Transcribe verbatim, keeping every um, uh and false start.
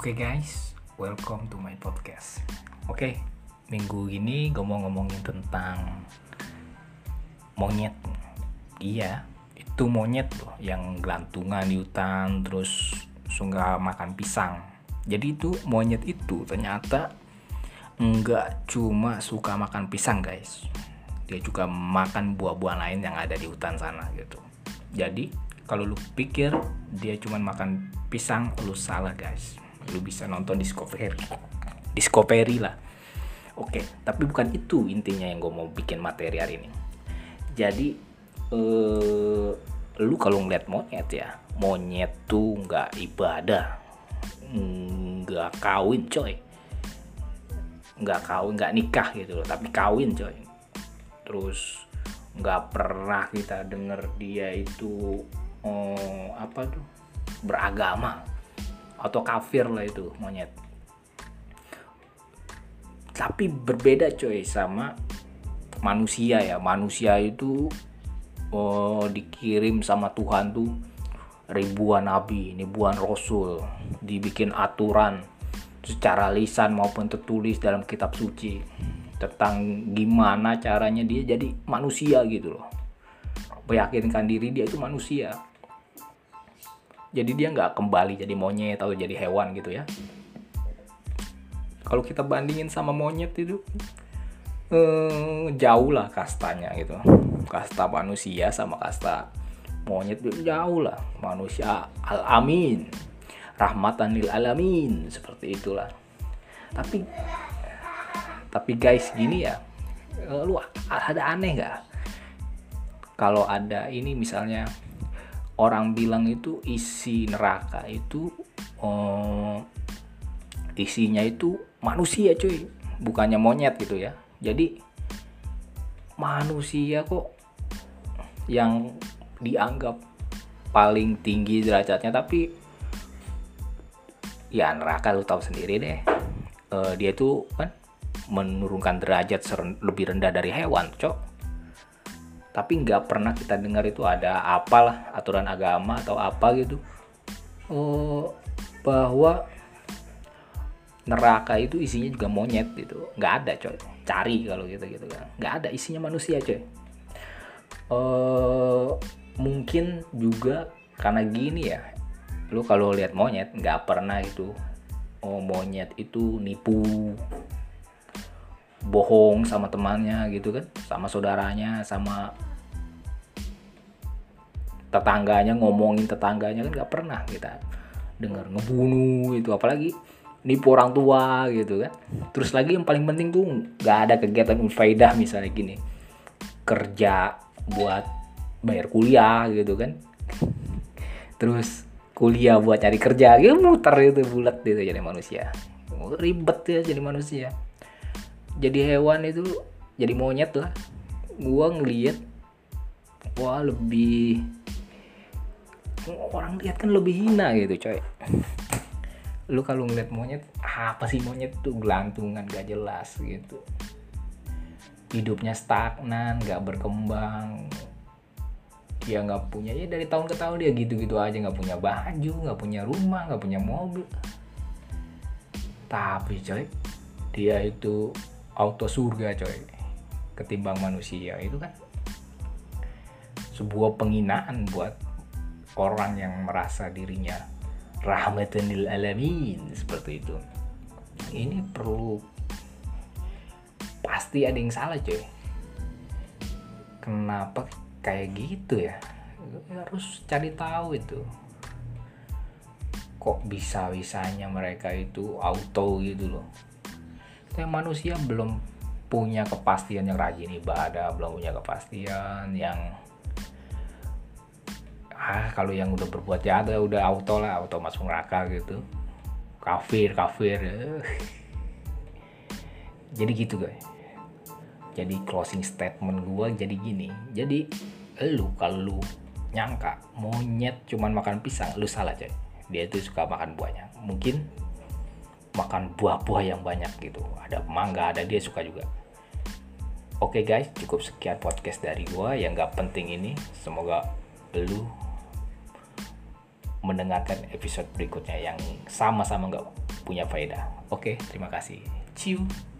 Oke okay guys, welcome to my podcast. Oke, okay, minggu ini gue mau ngomongin tentang monyet. Iya, itu monyet loh yang gelantungan di hutan terus suka makan pisang. Jadi itu monyet itu ternyata enggak cuma suka makan pisang guys. Dia juga makan buah-buahan lain yang ada di hutan sana gitu. Jadi kalau lu pikir dia cuma makan pisang, lu salah guys. Lu bisa nonton Discovery Discovery lah. Oke, tapi bukan itu intinya yang gue mau bikin materi hari ini. Jadi eh, lu kalau ngeliat monyet ya, monyet tuh gak ibadah, gak kawin coy, gak kawin, gak nikah gitu loh, tapi kawin coy. Terus gak pernah kita denger dia itu eh, apa tuh beragama atau kafir lah itu monyet. Tapi berbeda coy sama manusia ya. Manusia itu oh, dikirim sama Tuhan tuh ribuan nabi, ribuan rasul, dibikin aturan secara lisan maupun tertulis dalam kitab suci tentang gimana caranya dia jadi manusia gitu loh. Meyakinkan diri dia itu manusia. Jadi dia nggak kembali jadi monyet atau jadi hewan gitu ya. Kalau kita bandingin sama monyet itu eh, jauh lah kastanya gitu. Kasta manusia sama kasta monyet itu jauh lah. Manusia al-amin, rahmatan lil alamin, seperti itulah. Tapi tapi guys gini ya, lu ada aneh nggak? Kalau ada ini misalnya orang bilang itu isi neraka itu um, isinya itu manusia cuy, bukannya monyet gitu ya. Jadi manusia kok yang dianggap paling tinggi derajatnya, tapi ya neraka lu tahu sendiri deh. Uh, dia tuh kan menurunkan derajat ser- lebih rendah dari hewan cok. Tapi nggak pernah kita dengar itu ada apalah aturan agama atau apa gitu oh, bahwa neraka itu isinya juga monyet gitu. Nggak ada coy, cari kalau gitu gitu kan nggak ada, isinya manusia coy. Oh, mungkin juga karena gini ya, lu kalau lihat monyet nggak pernah itu oh monyet itu nipu, bohong sama temannya gitu kan, sama saudaranya, sama tetangganya, ngomongin tetangganya kan nggak pernah kita dengar. Ngebunuh itu apalagi nipu orang tua gitu kan. Terus lagi yang paling penting tuh nggak ada kegiatan unfaedah misalnya gini, kerja buat bayar kuliah gitu kan, terus kuliah buat cari kerja gitu, muter itu bulat gitu jadi manusia, ribet ya jadi manusia. Jadi hewan itu jadi monyet lah. Gua ngelihat wah lebih, orang lihat kan lebih hina gitu coy. Lu kalau ngeliat monyet, apa sih monyet tuh? Gelantungan, gak jelas gitu. Hidupnya stagnan, gak berkembang. Dia gak punya, ya dari tahun ke tahun dia gitu-gitu aja. Gak punya baju, gak punya rumah, gak punya mobil. Tapi coy, dia itu auto surga coy ketimbang manusia. Itu kan sebuah penghinaan buat orang yang merasa dirinya rahmatan lil alamin seperti itu. Ini perlu, pasti ada yang salah coy. Kenapa kayak gitu ya? Harus cari tahu itu, kok bisa-bisanya mereka itu auto gitu loh. Yang manusia belum punya kepastian, yang rajin ibadah belum punya kepastian, yang ah kalau yang udah berbuat jahat udah auto lah, auto masuk neraka gitu, kafir kafir. Jadi gitu guys. Jadi closing statement gua jadi gini. Jadi lu kalau lu nyangka monyet cuman makan pisang, lu salah coy. Dia itu suka makan buahnya, mungkin makan buah-buah yang banyak gitu. Ada mangga, ada, dia suka juga. Oke guys, cukup sekian podcast dari gua yang gak penting ini. Semoga lu mendengarkan episode berikutnya yang sama-sama gak punya faedah. Oke, terima kasih. Cium.